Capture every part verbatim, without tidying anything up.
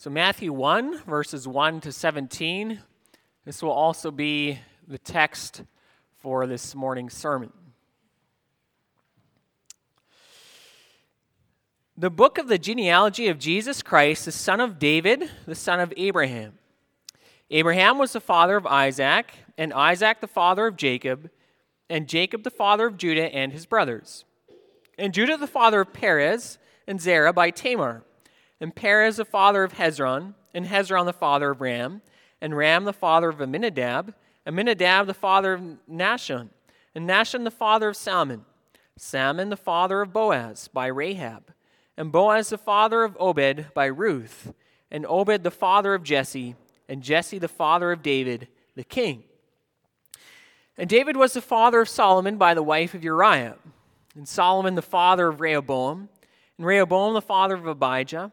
So Matthew one, verses one to seventeen, this will also be the text for this morning's sermon. The book of the genealogy of Jesus Christ, the son of David, the son of Abraham. Abraham was the father of Isaac, and Isaac the father of Jacob, and Jacob the father of Judah and his brothers. And Judah the father of Perez, and Zerah by Tamar. And Perez the father of Hezron, and Hezron the father of Ram, and Ram the father of Aminadab, Aminadab the father of Nashon, and Nashon the father of Salmon, Salmon the father of Boaz by Rahab. And Boaz the father of Obed by Ruth, and Obed the father of Jesse, and Jesse the father of David, the king. And David was the father of Solomon by the wife of Uriah, and Solomon the father of Rehoboam, and Rehoboam the father of Abijah,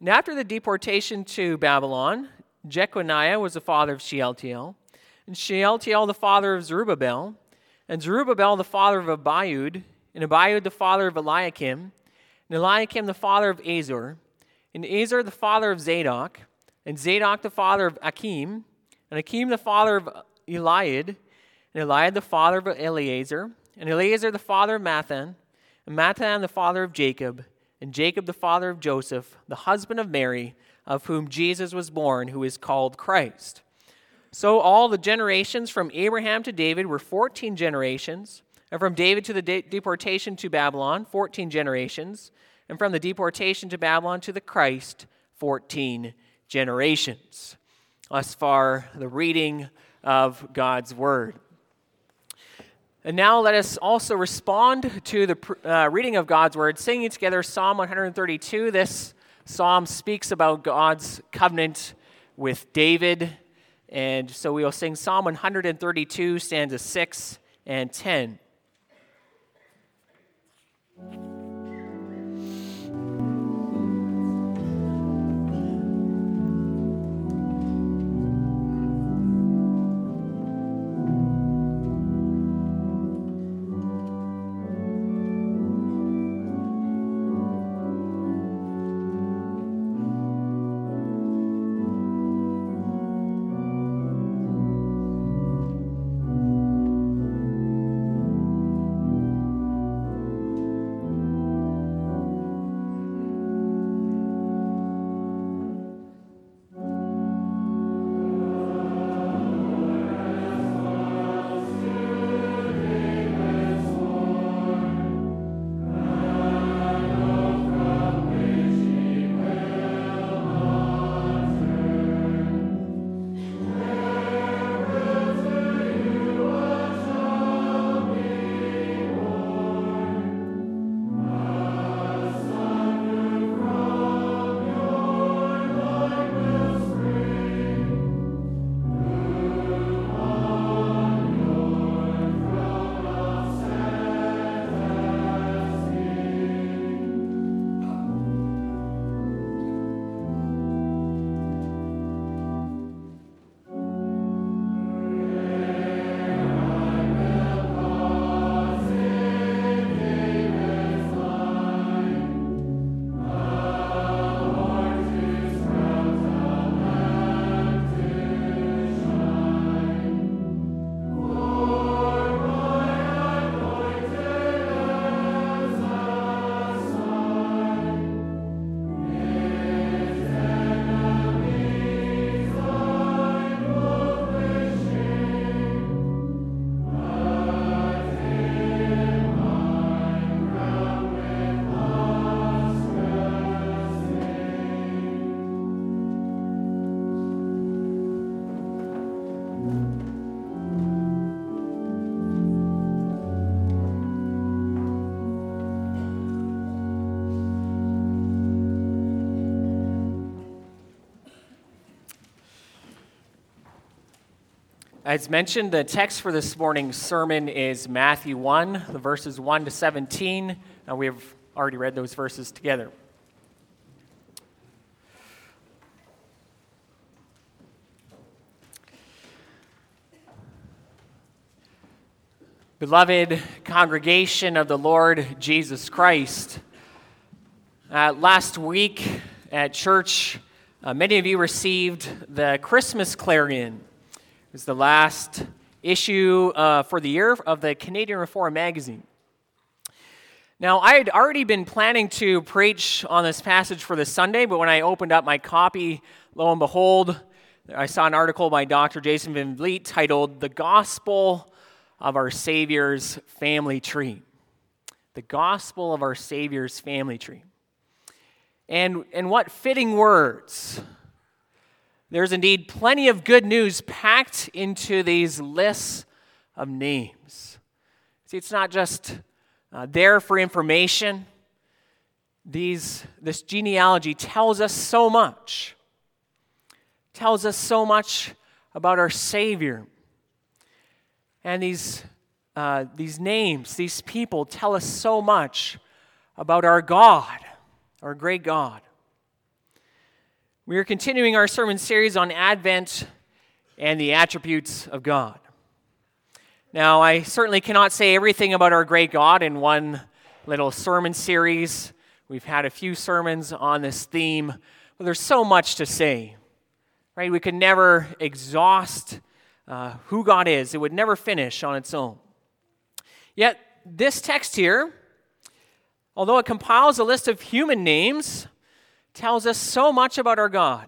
And after the deportation to Babylon, Jeconiah was the father of Shealtiel, and Shealtiel the father of Zerubbabel, and Zerubbabel the father of Abiud, and Abiud the father of Eliakim, and Eliakim the father of Azor, and Azor the father of Zadok, and Zadok the father of Akim, and Akim the father of Eliad, and Eliad the father of Eleazar, and Eleazar the father of Mathan, and Mathan the father of Jacob, and Jacob the father of Joseph, the husband of Mary, of whom Jesus was born, who is called Christ. So all the generations from Abraham to David were fourteen generations, and from David to the de- deportation to Babylon, fourteen generations. And from the deportation to Babylon to the Christ, fourteen generations. Thus far, the reading of God's word. And now let us also respond to the uh, reading of God's word, singing together Psalm one thirty-two. This psalm speaks about God's covenant with David. And so we will sing Psalm one thirty-two, stanzas six and ten. As mentioned, the text for this morning's sermon is Matthew one, the verses one to seventeen. Now, we have already read those verses together. Beloved congregation of the Lord Jesus Christ, uh, last week at church, uh, many of you received the Christmas Clarion. It was the last issue uh, for the year of the Canadian Reform magazine. Now, I had already been planning to preach on this passage for this Sunday, but when I opened up my copy, lo and behold, I saw an article by Doctor Jason Van Vliet titled, "The Gospel of Our Savior's Family Tree." The Gospel of Our Savior's Family Tree. And, and what fitting words. There's indeed plenty of good news packed into these lists of names. See, it's not just uh, there for information. These, this genealogy tells us so much. Tells us so much about our Savior. And these, uh, these names, these people tell us so much about our God, our great God. We are continuing our sermon series on Advent and the attributes of God. Now, I certainly cannot say everything about our great God in one little sermon series. We've had a few sermons on this theme, but there's so much to say, right? We could never exhaust uh, who God is. It would never finish on its own. Yet, this text here, although it compiles a list of human names, tells us so much about our God.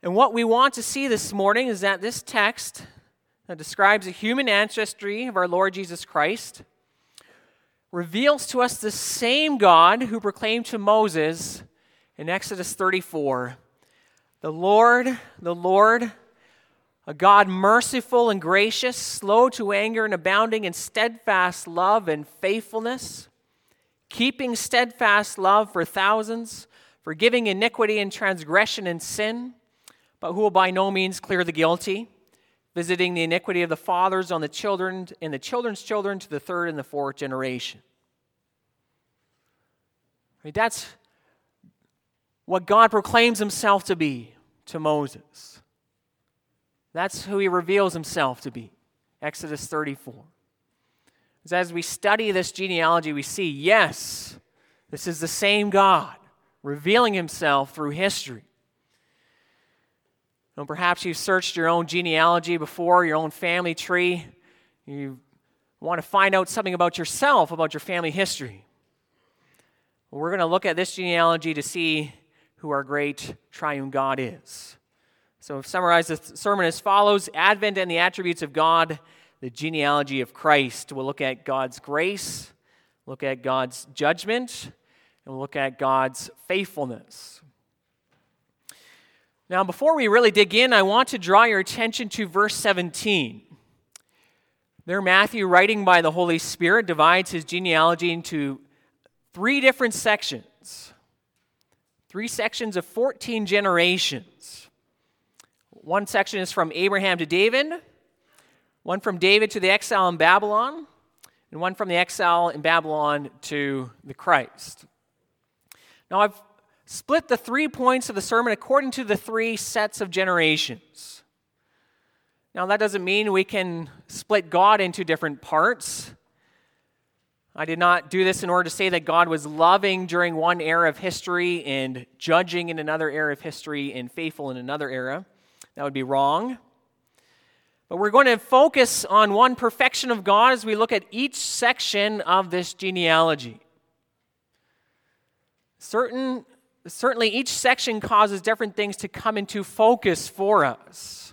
And what we want to see this morning is that this text that describes the human ancestry of our Lord Jesus Christ reveals to us the same God who proclaimed to Moses in Exodus thirty-four, "The Lord, the Lord, a God merciful and gracious, slow to anger and abounding in steadfast love and faithfulness, keeping steadfast love for thousands, forgiving iniquity and transgression and sin, but who will by no means clear the guilty, visiting the iniquity of the fathers on the children and the children's children to the third and the fourth generation." I mean, that's what God proclaims himself to be to Moses. That's who he reveals himself to be, Exodus thirty-four. As we study this genealogy, we see, yes, this is the same God revealing himself through history. And perhaps you've searched your own genealogy before, your own family tree. You want to find out something about yourself, about your family history. Well, we're going to look at this genealogy to see who our great triune God is. So I've summarized the sermon as follows: Advent and the attributes of God, the genealogy of Christ. We'll look at God's grace, look at God's judgment, and we'll look at God's faithfulness. Now, before we really dig in, I want to draw your attention to verse seventeen. There, Matthew, writing by the Holy Spirit, divides his genealogy into three different sections. Three sections of fourteen generations. One section is from Abraham to David, one from David to the exile in Babylon, and one from the exile in Babylon to the Christ. Now, I've split the three points of the sermon according to the three sets of generations. Now, that doesn't mean we can split God into different parts. I did not do this in order to say that God was loving during one era of history and judging in another era of history and faithful in another era. That would be wrong. But we're going to focus on one perfection of God as we look at each section of this genealogy. Certain, certainly each section causes different things to come into focus for us.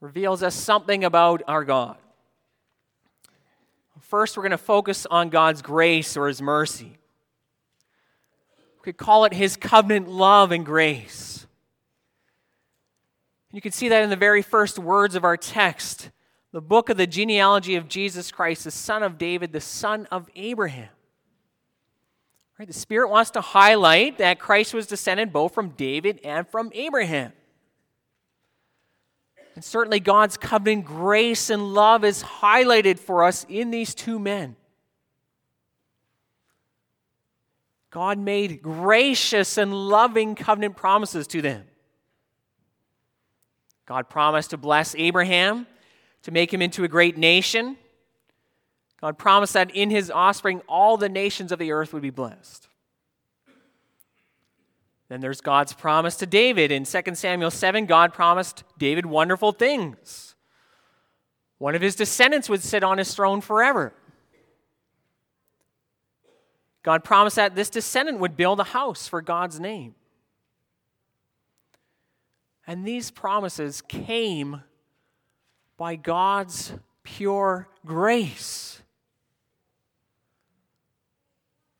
Reveals us something about our God. First, we're going to focus on God's grace or his mercy. We could call it his covenant love and grace. You can see that in the very first words of our text. The book of the genealogy of Jesus Christ, the son of David, the son of Abraham. Right? The Spirit wants to highlight that Christ was descended both from David and from Abraham. And certainly God's covenant grace and love is highlighted for us in these two men. God made gracious and loving covenant promises to them. God promised to bless Abraham, to make him into a great nation. God promised that in his offspring all the nations of the earth would be blessed. Then there's God's promise to David. In Second Samuel seven, God promised David wonderful things. One of his descendants would sit on his throne forever. God promised that this descendant would build a house for God's name. And these promises came by God's pure grace.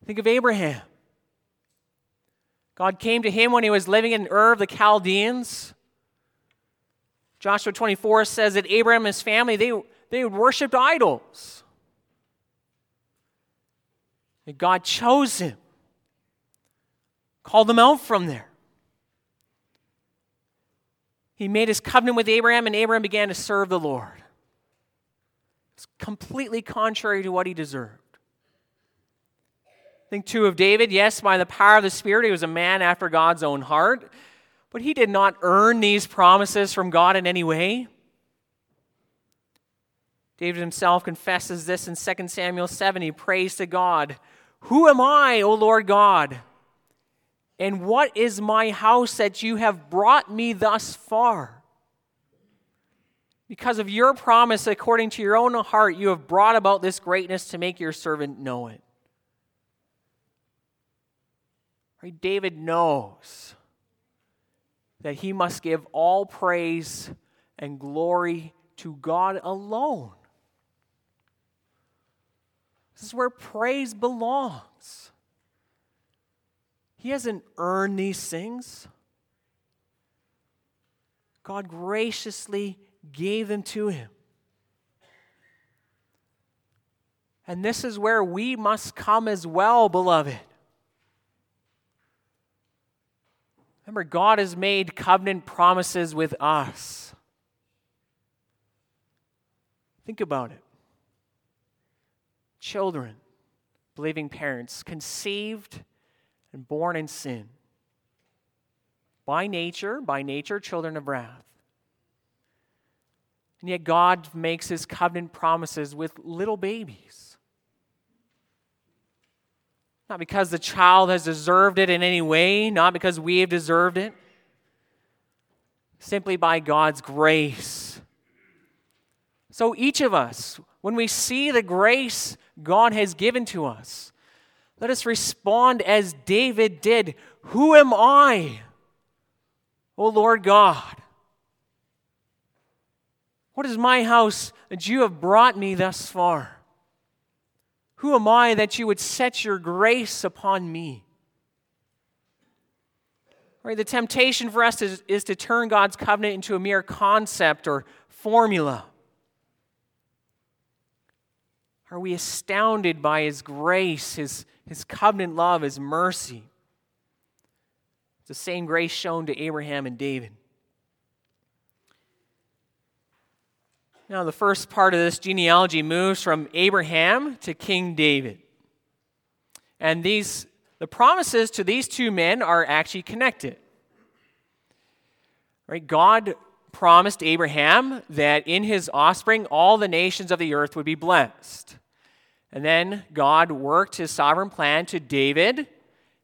Think of Abraham. God came to him when he was living in Ur of the Chaldeans. Joshua twenty-four says that Abraham and his family, they, they worshipped idols. And God chose him, called him out from there. He made his covenant with Abraham, and Abraham began to serve the Lord. It's completely contrary to what he deserved. Think too of David. Yes, by the power of the Spirit, he was a man after God's own heart, but he did not earn these promises from God in any way. David himself confesses this in Second Samuel seven. He prays to God, "Who am I, O Lord God? And what is my house that you have brought me thus far? Because of your promise, according to your own heart, you have brought about this greatness to make your servant know it." David knows that he must give all praise and glory to God alone. This is where praise belongs. He hasn't earned these things. God graciously gave them to him. And this is where we must come as well, beloved. Remember, God has made covenant promises with us. Think about it. Children, believing parents, conceived and born in sin. By nature, by nature, children of wrath. And yet God makes his covenant promises with little babies. Not because the child has deserved it in any way, not because we have deserved it. Simply by God's grace. So each of us, when we see the grace God has given to us, let us respond as David did. Who am I, O Lord God? What is my house that you have brought me thus far? Who am I that you would set your grace upon me? Right, the temptation for us is, is to turn God's covenant into a mere concept or formula. Are we astounded by his grace, his, his covenant love, his mercy? It's the same grace shown to Abraham and David. Now, the first part of this genealogy moves from Abraham to King David. And these the promises to these two men are actually connected. Right? God promised Abraham that in his offspring all the nations of the earth would be blessed. And then God worked his sovereign plan to David,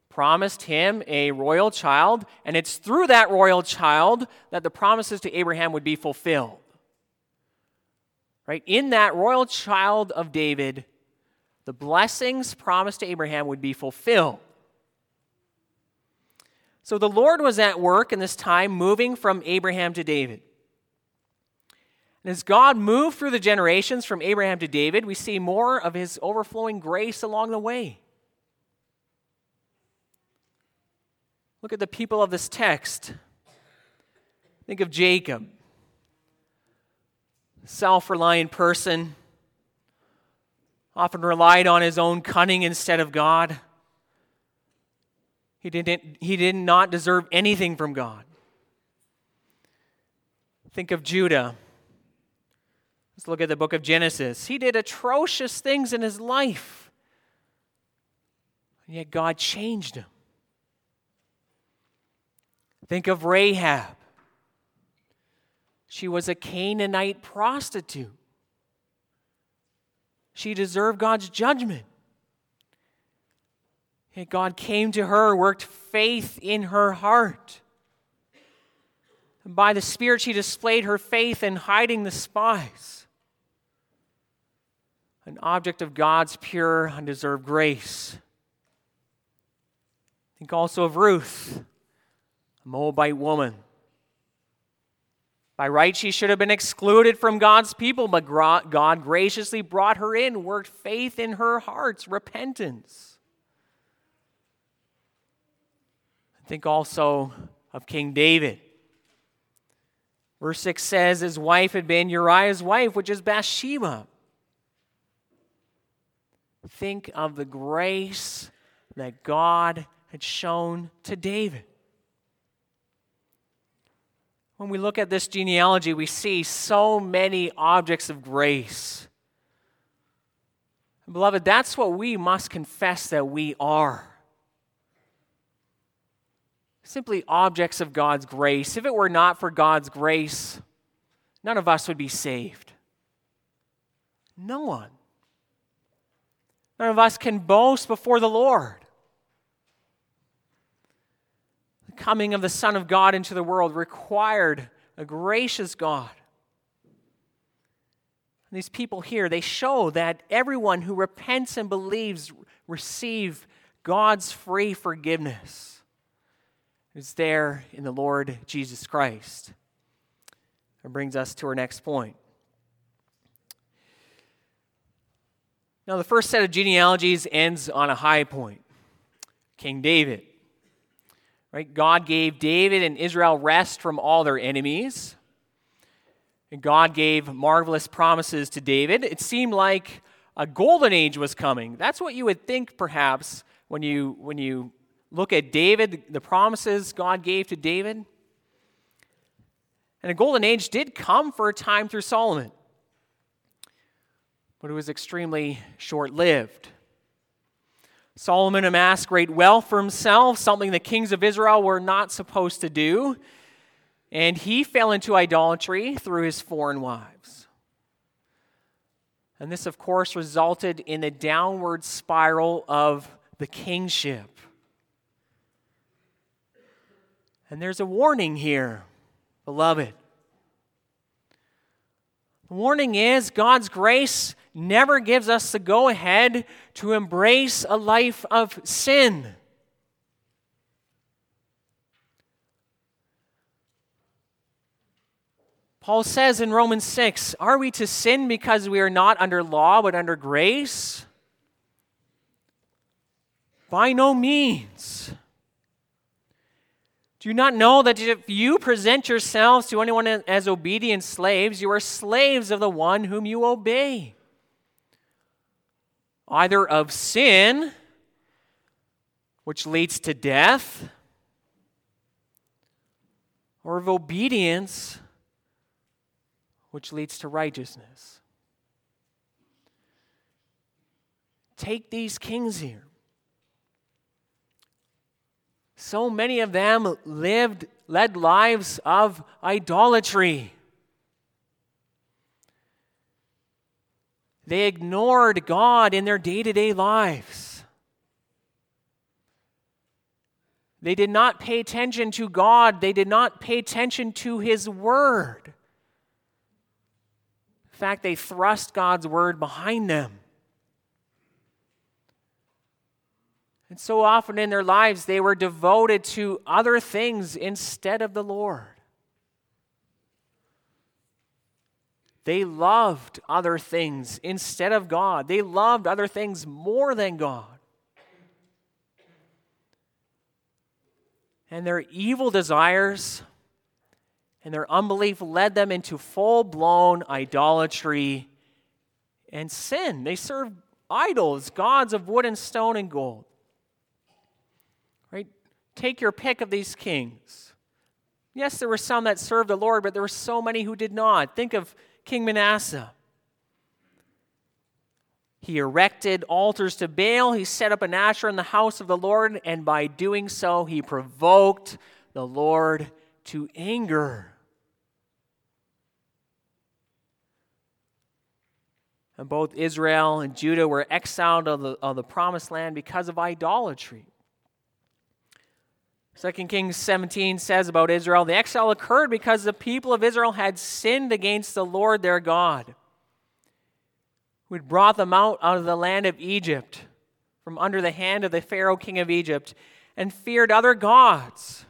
promised him a royal child, and it's through that royal child that the promises to Abraham would be fulfilled. Right? In that royal child of David, the blessings promised to Abraham would be fulfilled. So the Lord was at work in this time, moving from Abraham to David. And as God moved through the generations from Abraham to David, we see more of his overflowing grace along the way. Look at the people of this text. Think of Jacob. Self-reliant person, often relied on his own cunning instead of God. He didn't, he did not deserve anything from God. Think of Judah. Let's look at the book of Genesis. He did atrocious things in his life, and yet God changed him. Think of Rahab. She was a Canaanite prostitute. She deserved God's judgment. And God came to her, worked faith in her heart. And by the Spirit, she displayed her faith in hiding the spies, an object of God's pure, undeserved grace. Think also of Ruth, a Moabite woman. By right, she should have been excluded from God's people, but God graciously brought her in, worked faith in her heart's repentance. Think also of King David. Verse six says his wife had been Uriah's wife, which is Bathsheba. Think of the grace that God had shown to David. When we look at this genealogy, we see so many objects of grace. Beloved, that's what we must confess that we are. Simply objects of God's grace. If it were not for God's grace, none of us would be saved. No one. None of us can boast before the Lord. Coming of the Son of God into the world required a gracious God. And these people here, they show that everyone who repents and believes receive God's free forgiveness. It's there in the Lord Jesus Christ. That brings us to our next point. Now, the first set of genealogies ends on a high point. King David. Right? God gave David and Israel rest from all their enemies. And God gave marvelous promises to David. It seemed like a golden age was coming. That's what you would think, perhaps, when you when you look at David, the promises God gave to David. And a golden age did come for a time through Solomon. But it was extremely short-lived. Solomon amassed great wealth for himself, something the kings of Israel were not supposed to do, and he fell into idolatry through his foreign wives. And this, of course, resulted in a downward spiral of the kingship. And there's a warning here, beloved. The warning is God's grace never gives us the go-ahead to embrace a life of sin. Paul says in Romans six, are we to sin because we are not under law but under grace? By no means. Do you not know that if you present yourselves to anyone as obedient slaves, you are slaves of the one whom you obey? Either of sin, which leads to death, or of obedience, which leads to righteousness. Take these kings here. So many of them lived, led lives of idolatry. They ignored God in their day-to-day lives. They did not pay attention to God. They did not pay attention to His Word. In fact, they thrust God's Word behind them. And so often in their lives, they were devoted to other things instead of the Lord. They loved other things instead of God. They loved other things more than God. And their evil desires and their unbelief led them into full-blown idolatry and sin. They served idols, gods of wood and stone and gold. Right? Take your pick of these kings. Yes, there were some that served the Lord, but there were so many who did not. Think of King Manasseh. He erected altars to Baal. He set up an asher in the house of the Lord, and by doing so, he provoked the Lord to anger. And both Israel and Judah were exiled of the, of the promised land because of idolatry. Second Kings seventeen says about Israel, the exile occurred because the people of Israel had sinned against the Lord their God, who had brought them out, out of the land of Egypt, from under the hand of the Pharaoh king of Egypt, and feared other gods,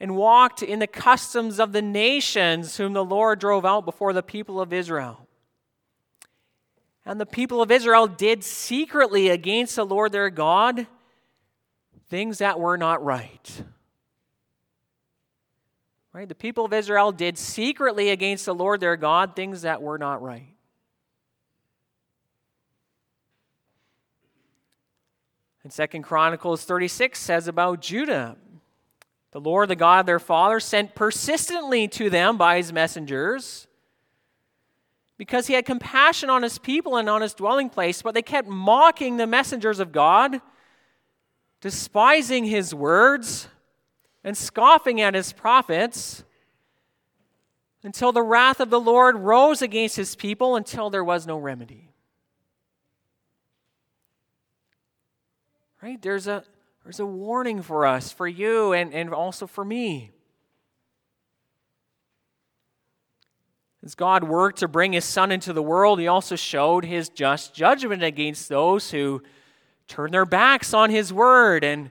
and walked in the customs of the nations whom the Lord drove out before the people of Israel. And the people of Israel did secretly against the Lord their God things that were not right. Right? The people of Israel did secretly against the Lord their God things that were not right. And Second Chronicles thirty-six says about Judah, the Lord, the God of their father, sent persistently to them by his messengers, because he had compassion on his people and on his dwelling place, but they kept mocking the messengers of God, despising his words, and scoffing at his prophets, until the wrath of the Lord rose against his people until there was no remedy. Right? There's a, there's a warning for us, for you, and, and also for me. As God worked to bring his Son into the world, he also showed his just judgment against those who turned their backs on his word and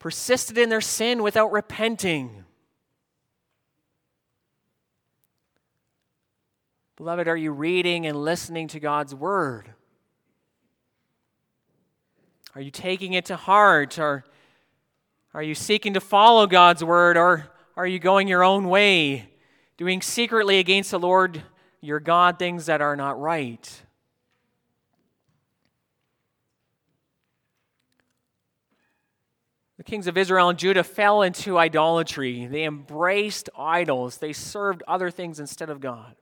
persisted in their sin without repenting. Beloved, are you reading and listening to God's word? Are you taking it to heart? Or are you seeking to follow God's word? Or are you going your own way, doing secretly against the Lord your God things that are not right? The kings of Israel and Judah fell into idolatry. They embraced idols. They served other things instead of God.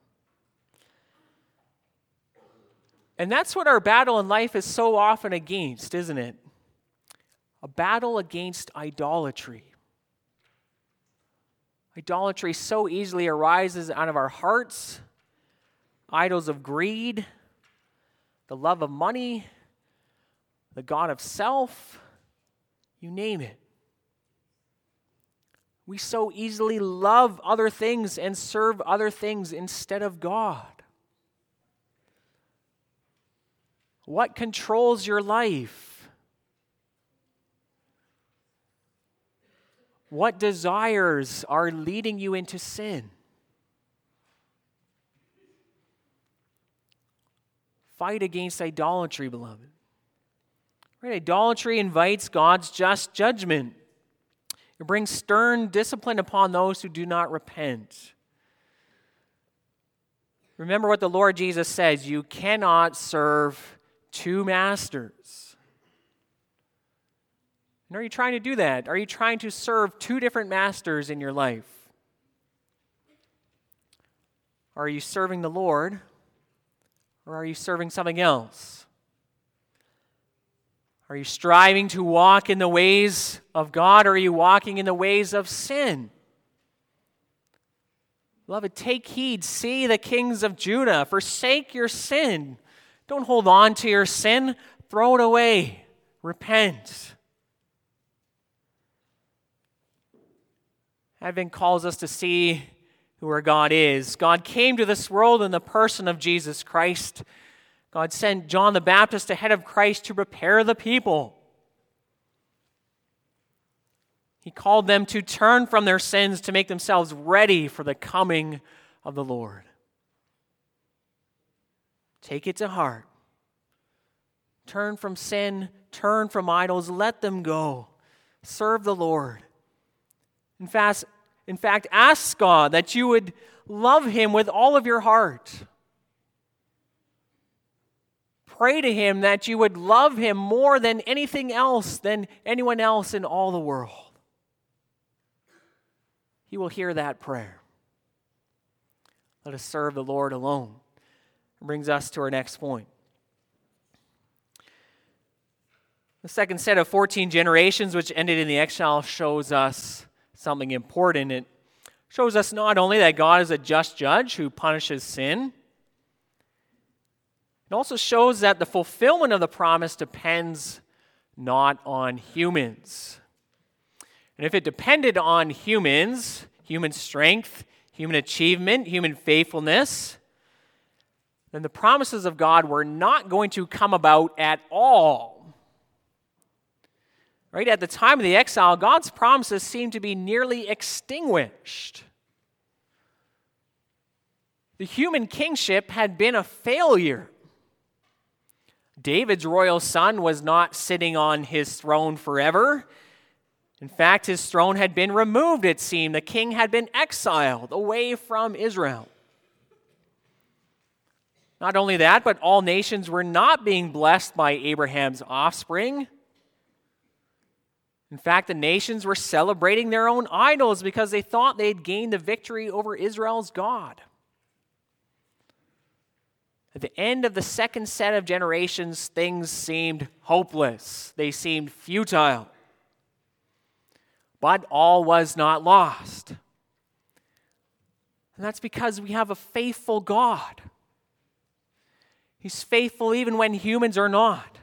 And that's what our battle in life is so often against, isn't it? A battle against idolatry. Idolatry so easily arises out of our hearts, idols of greed, the love of money, the god of self, you name it. We so easily love other things and serve other things instead of God. What controls your life? What desires are leading you into sin? Fight against idolatry, beloved. Right? Idolatry invites God's just judgment. It brings stern discipline upon those who do not repent. Remember what the Lord Jesus says, you cannot serve two masters. And are you trying to do that? Are you trying to serve two different masters in your life? Are you serving the Lord, or are you serving something else? Are you striving to walk in the ways of God, or are you walking in the ways of sin? Beloved, take heed, see the kings of Judah, forsake your sin. Don't hold on to your sin, throw it away, repent. Advent calls us to see who our God is. God came to this world in the person of Jesus Christ. God sent John the Baptist ahead of Christ to prepare the people. He called them to turn from their sins to make themselves ready for the coming of the Lord. Take it to heart. Turn from sin, turn from idols, let them go. Serve the Lord. In fact, in fact, ask God that you would love him with all of your heart. Pray to him that you would love him more than anything else, than anyone else in all the world. He will hear that prayer. Let us serve the Lord alone. It brings us to our next point. The second set of fourteen generations, which ended in the exile, shows us something important. It shows us not only that God is a just judge who punishes sin, it also shows that the fulfillment of the promise depends not on humans. And if it depended on humans, human strength, human achievement, human faithfulness, then the promises of God were not going to come about at all. Right at the time of the exile, God's promises seemed to be nearly extinguished. The human kingship had been a failure. David's royal son was not sitting on his throne forever. In fact, his throne had been removed, it seemed. The king had been exiled away from Israel. Not only that, but all nations were not being blessed by Abraham's offspring. In fact, the nations were celebrating their own idols because they thought they had gained the victory over Israel's God. At the end of the second set of generations, things seemed hopeless. They seemed futile. But all was not lost. And that's because we have a faithful God. He's faithful even when humans are not.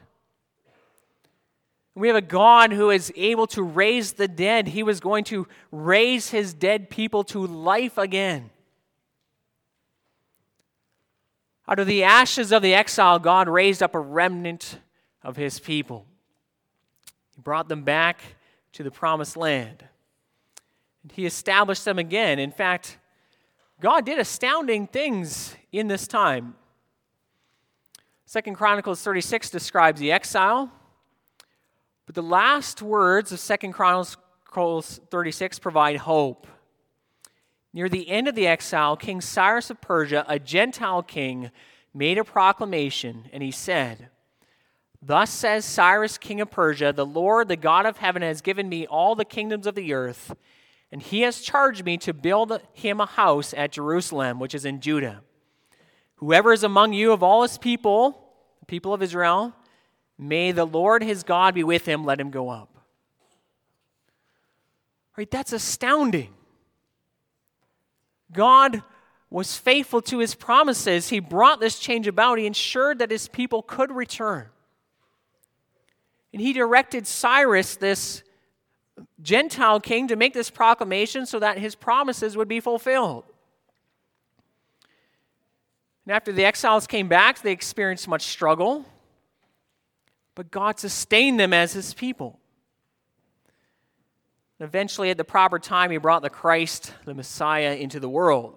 We have a God who is able to raise the dead. He was going to raise his dead people to life again. Out of the ashes of the exile, God raised up a remnant of his people. He brought them back to the promised land. And he established them again. In fact, God did astounding things in this time. Second Chronicles thirty-six describes the exile. But the last words of Second Chronicles thirty-six provide hope. Near the end of the exile, King Cyrus of Persia, a Gentile king, made a proclamation, and he said, "Thus says Cyrus, king of Persia, the Lord, the God of heaven, has given me all the kingdoms of the earth, and he has charged me to build him a house at Jerusalem, which is in Judah. Whoever is among you of all his people, the people of Israel, may the Lord his God be with him, let him go up." Right, that's astounding. God was faithful to his promises. He brought this change about. He ensured that his people could return. And he directed Cyrus, this Gentile king, to make this proclamation so that his promises would be fulfilled. And after the exiles came back, they experienced much struggle. But God sustained them as his people. Eventually, at the proper time, he brought the Christ, the Messiah, into the world.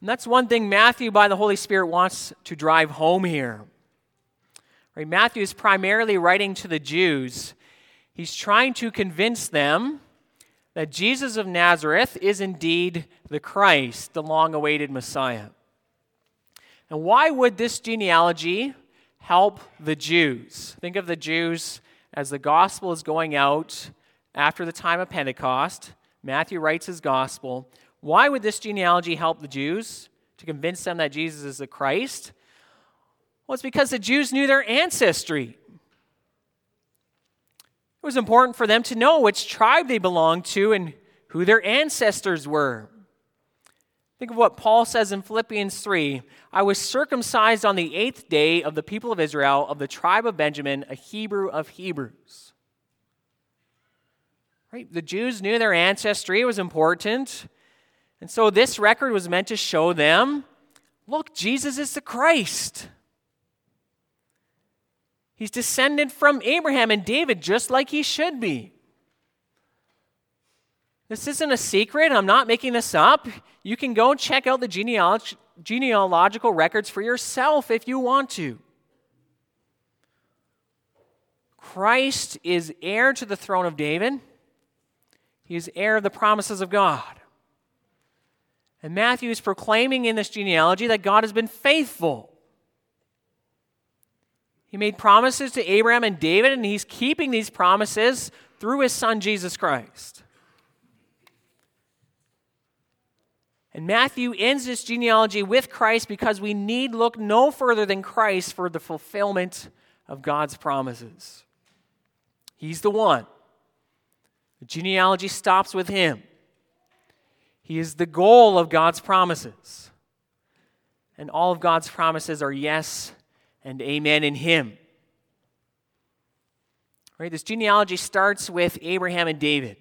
And that's one thing Matthew, by the Holy Spirit, wants to drive home here. Right? Matthew is primarily writing to the Jews. He's trying to convince them that Jesus of Nazareth is indeed the Christ, the long-awaited Messiah. And why would this genealogy help the Jews? Think of the Jews as the gospel is going out after the time of Pentecost. Matthew writes his gospel. Why would this genealogy help the Jews to convince them that Jesus is the Christ? Well, it's because the Jews knew their ancestry. It was important for them to know which tribe they belonged to and who their ancestors were. Think of what Paul says in Philippians three. "I was circumcised on the eighth day of the people of Israel, of the tribe of Benjamin, a Hebrew of Hebrews." Right? The Jews knew their ancestry was important. And so this record was meant to show them, look, Jesus is the Christ. He's descended from Abraham and David just like he should be. This isn't a secret. I'm not making this up. You can go check out the genealog- genealogical records for yourself if you want to. Christ is heir to the throne of David. He is heir of the promises of God. And Matthew is proclaiming in this genealogy that God has been faithful. He made promises to Abraham and David, and he's keeping these promises through his son, Jesus Christ. And Matthew ends this genealogy with Christ because we need look no further than Christ for the fulfillment of God's promises. He's the one. The genealogy stops with him. He is the goal of God's promises. And all of God's promises are yes and amen in him. Right? This genealogy starts with Abraham and David.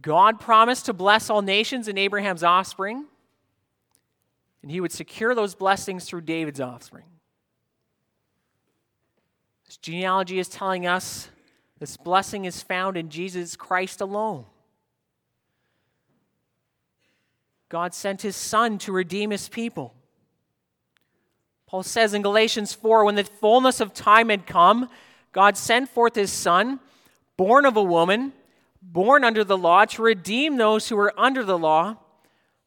God promised to bless all nations in Abraham's offspring, and he would secure those blessings through David's offspring. This genealogy is telling us this blessing is found in Jesus Christ alone. God sent his Son to redeem his people. Paul says in Galatians four, when the fullness of time had come, God sent forth his Son, born of a woman, born under the law, to redeem those who were under the law,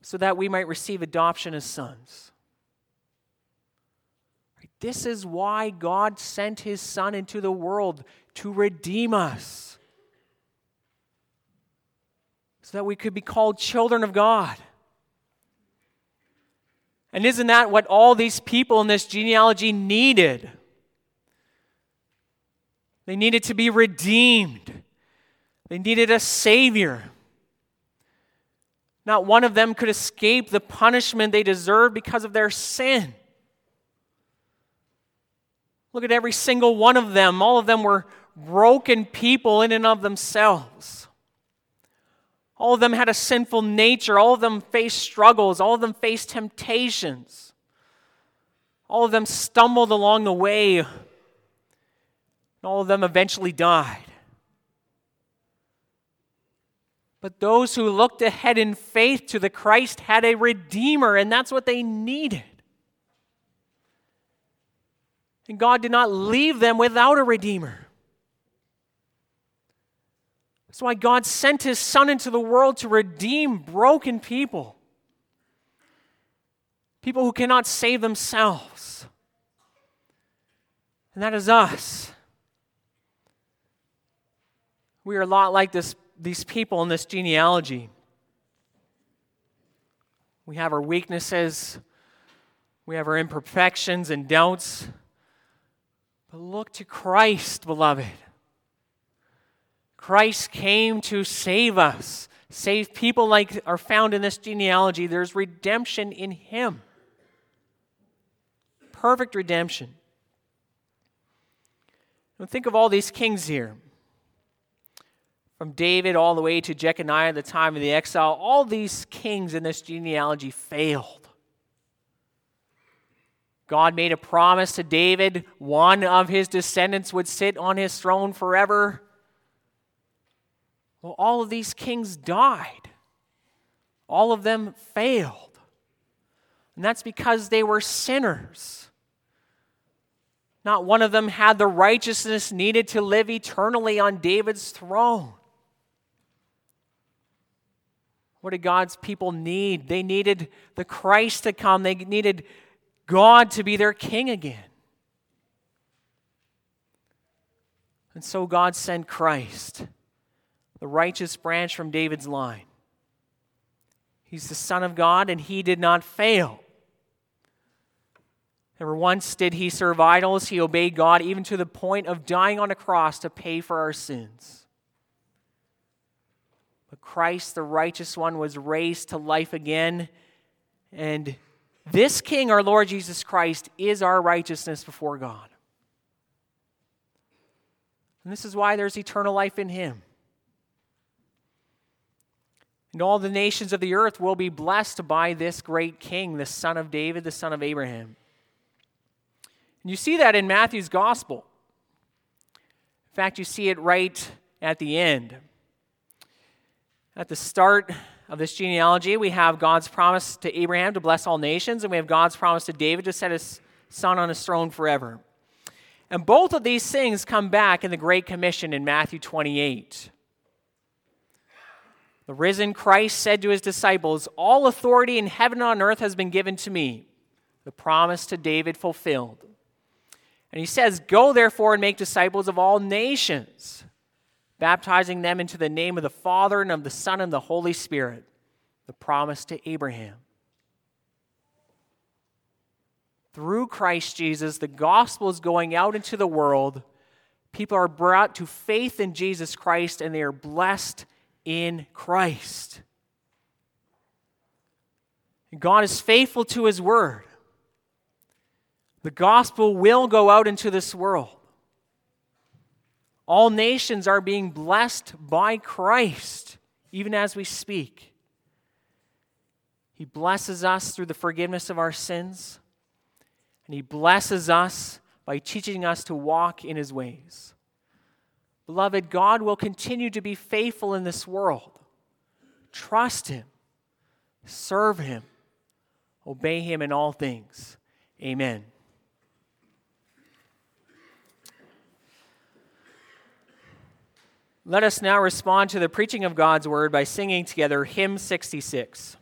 so that we might receive adoption as sons. This is why God sent his Son into the world, to redeem us, so that we could be called children of God. And isn't that what all these people in this genealogy needed? They needed to be redeemed. They needed a Savior. Not one of them could escape the punishment they deserved because of their sin. Look at every single one of them. All of them were broken people in and of themselves. All of them had a sinful nature. All of them faced struggles. All of them faced temptations. All of them stumbled along the way. And all of them eventually died. But those who looked ahead in faith to the Christ had a Redeemer, and that's what they needed. And God did not leave them without a Redeemer. That's why God sent his Son into the world to redeem broken people. People who cannot save themselves. And that is us. We are a lot like this these people in this genealogy. We have our weaknesses, we have our imperfections and doubts, but look to Christ, beloved. Christ came to save us, save people like are found in this genealogy. There's redemption in him. Perfect redemption. Now think of all these kings here. From David all the way to Jeconiah at the time of the exile, all these kings in this genealogy failed. God made a promise to David, one of his descendants would sit on his throne forever. Well, all of these kings died. All of them failed. And that's because they were sinners. Not one of them had the righteousness needed to live eternally on David's throne. What did God's people need? They needed the Christ to come. They needed God to be their king again. And so God sent Christ, the righteous branch from David's line. He's the Son of God, and he did not fail. Never once did he serve idols. He obeyed God even to the point of dying on a cross to pay for our sins. Christ, the righteous one, was raised to life again. And this King, our Lord Jesus Christ, is our righteousness before God. And this is why there's eternal life in him. And all the nations of the earth will be blessed by this great King, the Son of David, the Son of Abraham. And you see that in Matthew's Gospel. In fact, you see it right at the end. At the start of this genealogy, we have God's promise to Abraham to bless all nations, and we have God's promise to David to set his son on his throne forever. And both of these things come back in the Great Commission in Matthew twenty-eight. The risen Christ said to his disciples, "All authority in heaven and on earth has been given to me," the promise to David fulfilled. And he says, "Go therefore and make disciples of all nations, baptizing them into the name of the Father and of the Son and the Holy Spirit," the promise to Abraham. Through Christ Jesus, the gospel is going out into the world. People are brought to faith in Jesus Christ, and they are blessed in Christ. And God is faithful to his word. The gospel will go out into this world. All nations are being blessed by Christ, even as we speak. He blesses us through the forgiveness of our sins. And he blesses us by teaching us to walk in his ways. Beloved, God will continue to be faithful in this world. Trust him, serve him, obey him in all things. Amen. Let us now respond to the preaching of God's word by singing together hymn sixty-six.